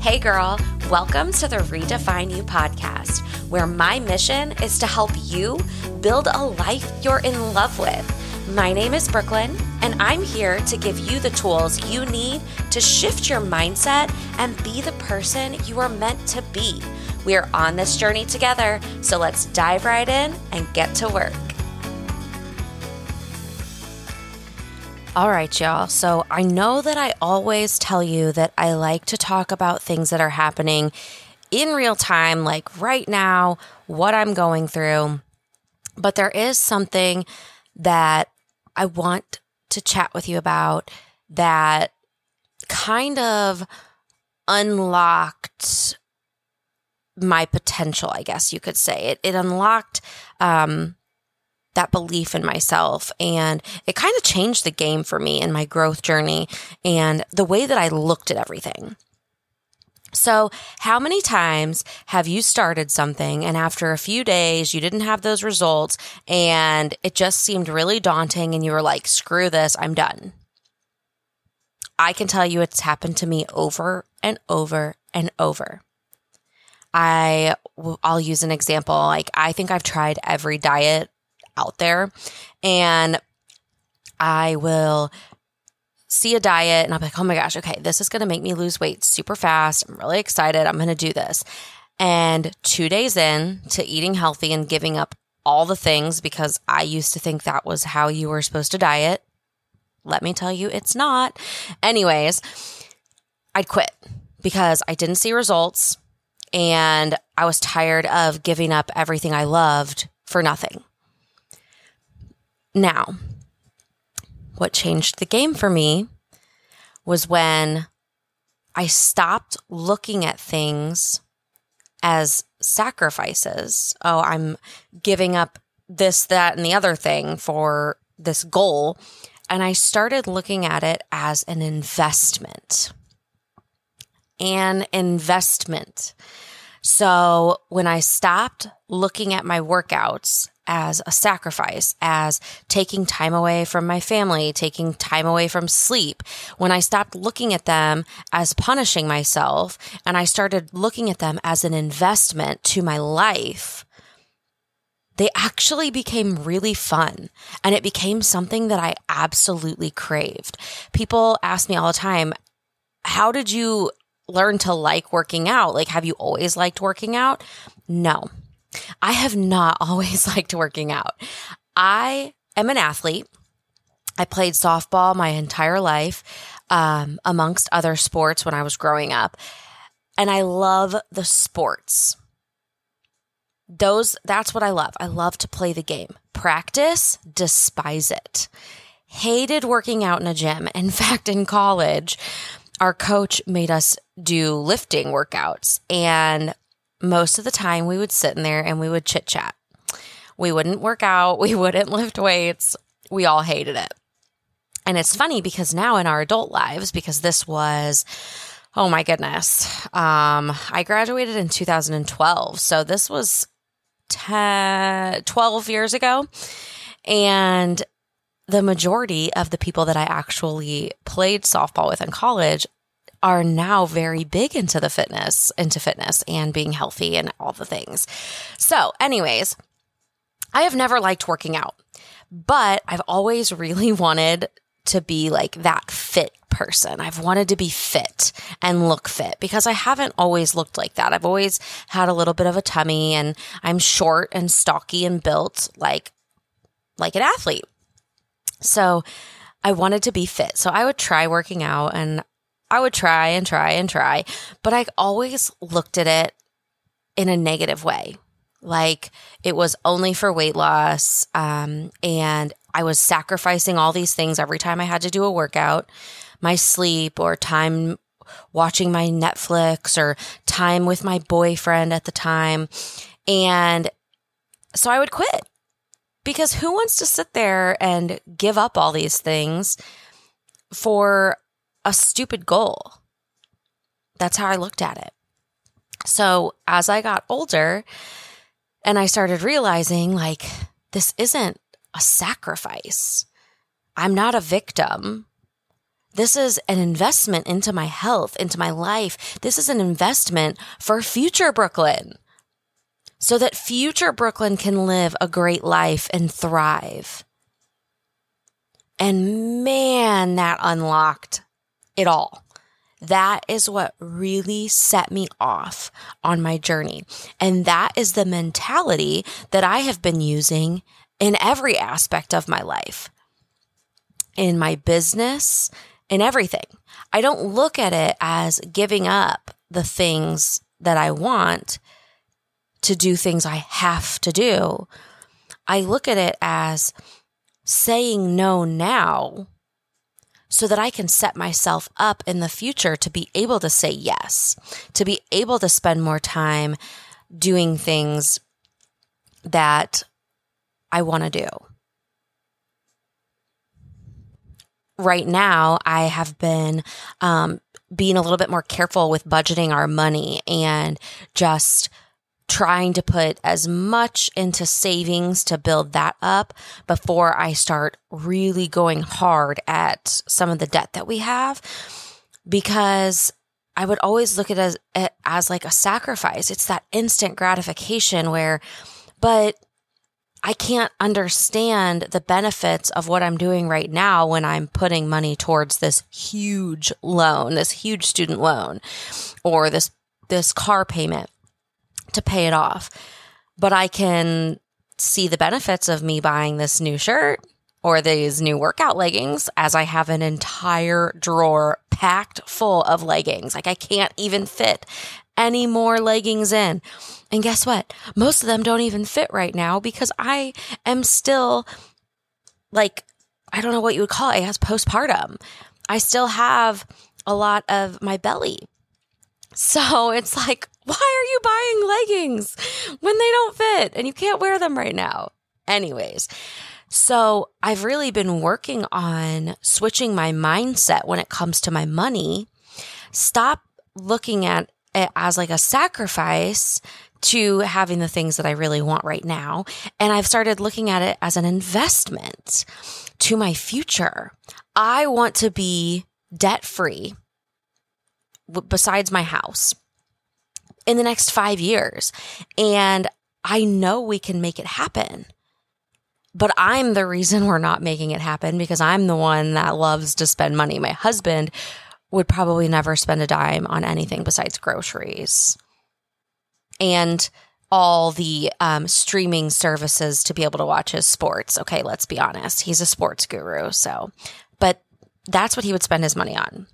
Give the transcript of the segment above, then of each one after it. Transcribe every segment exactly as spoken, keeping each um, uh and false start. Hey girl, welcome to the Redefine You podcast, where my mission is to help you build a life you're in love with. My name is Brooklyn, and I'm here to give you the tools you need to shift your mindset and be the person you are meant to be. We are on this journey together, so let's dive right in and get to work. All right, y'all. So I know that I always tell you that I like to talk about things that are happening in real time, like right now, what I'm going through. But there is something that I want to chat with you about that kind of unlocked my potential, I guess you could say. It it unlocked um that belief in myself. And it kind of changed the game for me in my growth journey and the way that I looked at everything. So how many times have you started something and after a few days you didn't have those results and it just seemed really daunting and you were like, screw this, I'm done? I can tell you it's happened to me over and over and over. I, I'll use an example. Like, I think I've tried every diet out there, and I will see a diet and I'll be like, oh my gosh, okay, this is going to make me lose weight super fast. I'm really excited. I'm going to do this. And two days in to eating healthy and giving up all the things, because I used to think that was how you were supposed to diet. Let me tell you, it's not. Anyways, I'd quit because I didn't see results and I was tired of giving up everything I loved for nothing. Now, what changed the game for me was when I stopped looking at things as sacrifices. Oh, I'm giving up this, that, and the other thing for this goal. And I started looking at it as an investment. An investment. So when I stopped looking at my workouts as a sacrifice, as taking time away from my family, taking time away from sleep, when I stopped looking at them as punishing myself and I started looking at them as an investment to my life, they actually became really fun, and it became something that I absolutely craved. People ask me all the time, how did you learn to like working out? Like, have you always liked working out? No, I have not always liked working out. I am an athlete. I played softball my entire life, um, amongst other sports when I was growing up. And I love the sports. Those, that's what I love. I love to play the game. Practice, despise it. Hated working out in a gym. In fact, in college, our coach made us do lifting workouts, and most of the time we would sit in there and we would chit chat. We wouldn't work out. We wouldn't lift weights. We all hated it. And it's funny because now in our adult lives, because this was, oh my goodness, um, I graduated in two thousand twelve. So this was ten, twelve years ago. And the majority of the people that I actually played softball with in college are now very big into the fitness, into fitness and being healthy and all the things. So anyways, I have never liked working out, but I've always really wanted to be like that fit person. I've wanted to be fit and look fit because I haven't always looked like that. I've always had a little bit of a tummy, and I'm short and stocky and built like, like an athlete. So I wanted to be fit. So I would try working out, and I would try and try and try, but I always looked at it in a negative way. Like, it was only for weight loss. Um, and I was sacrificing all these things every time I had to do a workout, my sleep or time watching my Netflix or time with my boyfriend at the time. And so I would quit. Because who wants to sit there and give up all these things for a stupid goal? That's how I looked at it. So as I got older and I started realizing, like, this isn't a sacrifice. I'm not a victim. This is an investment into my health, into my life. This is an investment for future Brooklyn, so that future Brooklyn can live a great life and thrive. And man, that unlocked it all. That is what really set me off on my journey. And that is the mentality that I have been using in every aspect of my life, in my business, in everything. I don't look at it as giving up the things that I want to do things I have to do. I look at it as saying no now so that I can set myself up in the future to be able to say yes, to be able to spend more time doing things that I want to do. Right now, I have been um, being a little bit more careful with budgeting our money and just trying to put as much into savings to build that up before I start really going hard at some of the debt that we have, because I would always look at it as, it as like a sacrifice. It's that instant gratification where, but I can't understand the benefits of what I'm doing right now when I'm putting money towards this huge loan, this huge student loan, or this this car payment to pay it off. But I can see the benefits of me buying this new shirt or these new workout leggings, as I have an entire drawer packed full of leggings. Like I can't even fit any more leggings in. And guess what? Most of them don't even fit right now because I am still like, I don't know what you would call it. I guess postpartum. I still have a lot of my belly. So it's like, why are you buying leggings when they don't fit and you can't wear them right now? Anyways, so I've really been working on switching my mindset when it comes to my money. Stop looking at it as like a sacrifice to having the things that I really want right now. And I've started looking at it as an investment to my future. I want to be debt-free besides my house in the next five years. And I know we can make it happen, but I'm the reason we're not making it happen because I'm the one that loves to spend money. My husband would probably never spend a dime on anything besides groceries and all the um, streaming services to be able to watch his sports. Okay, let's be honest. He's a sports guru. So, but that's what he would spend his money on.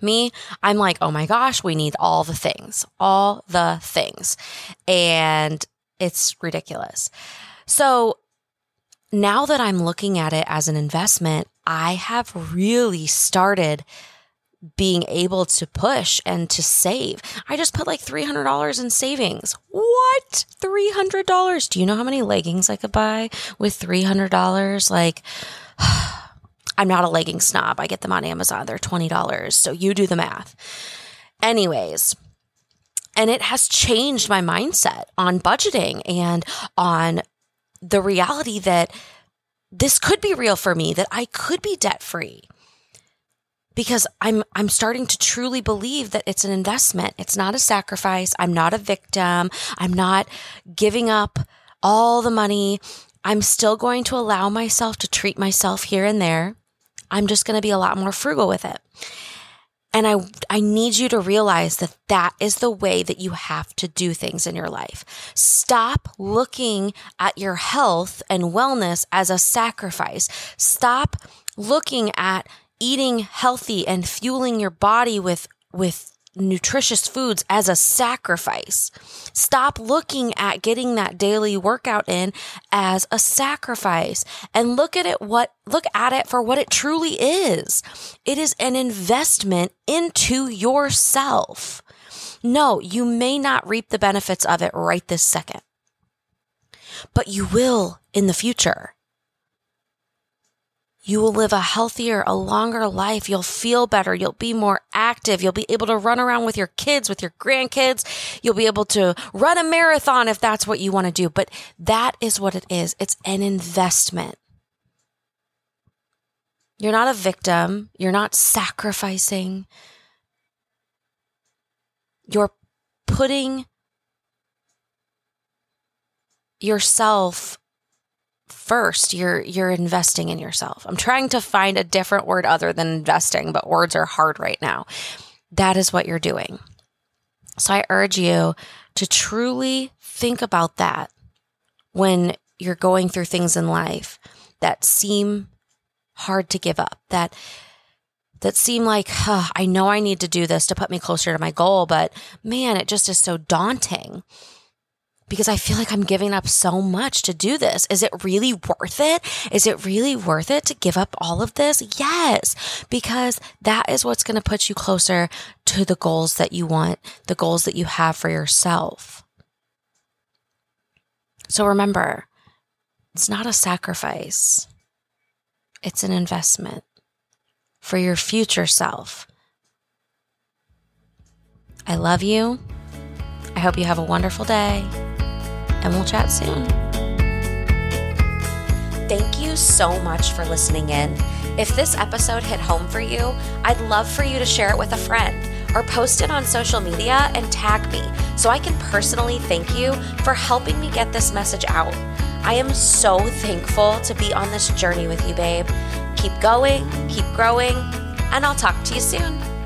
Me, I'm like, oh my gosh, we need all the things, all the things. And it's ridiculous. So now that I'm looking at it as an investment, I have really started being able to push and to save. I just put like three hundred dollars in savings. What? three hundred dollars? Do you know how many leggings I could buy with three hundred dollars? Like, I'm not a legging snob. I get them on Amazon. They're twenty dollars. So you do the math. Anyways, and it has changed my mindset on budgeting and on the reality that this could be real for me, that I could be debt-free, because I'm I'm starting to truly believe that it's an investment. It's not a sacrifice. I'm not a victim. I'm not giving up all the money. I'm still going to allow myself to treat myself here and there. I'm just going to be a lot more frugal with it. And I I need you to realize that that is the way that you have to do things in your life. Stop looking at your health and wellness as a sacrifice. Stop looking at eating healthy and fueling your body with, with nutritious foods as a sacrifice. Stop looking at getting that daily workout in as a sacrifice and look at it what look at it for what it truly is. It is an investment into yourself. No, you may not reap the benefits of it right this second, but you will in the future. You will live a healthier, a longer life. You'll feel better. You'll be more active. You'll be able to run around with your kids, with your grandkids. You'll be able to run a marathon if that's what you want to do. But that is what it is. It's an investment. You're not a victim. You're not sacrificing. You're putting yourself first. You're you're investing in yourself. I'm trying to find a different word other than investing, but words are hard right now. That is what you're doing. So I urge you to truly think about that when you're going through things in life that seem hard to give up, that that seem like, huh, I know I need to do this to put me closer to my goal, but man, it just is so daunting because I feel like I'm giving up so much to do this. Is it really worth it? Is it really worth it to give up all of this? Yes, because that is what's going to put you closer to the goals that you want, the goals that you have for yourself. So remember, it's not a sacrifice. It's an investment for your future self. I love you. I hope you have a wonderful day, and we'll chat soon. Thank you so much for listening in. If this episode hit home for you, I'd love for you to share it with a friend or post it on social media and tag me so I can personally thank you for helping me get this message out. I am so thankful to be on this journey with you, babe. Keep going, keep growing, and I'll talk to you soon.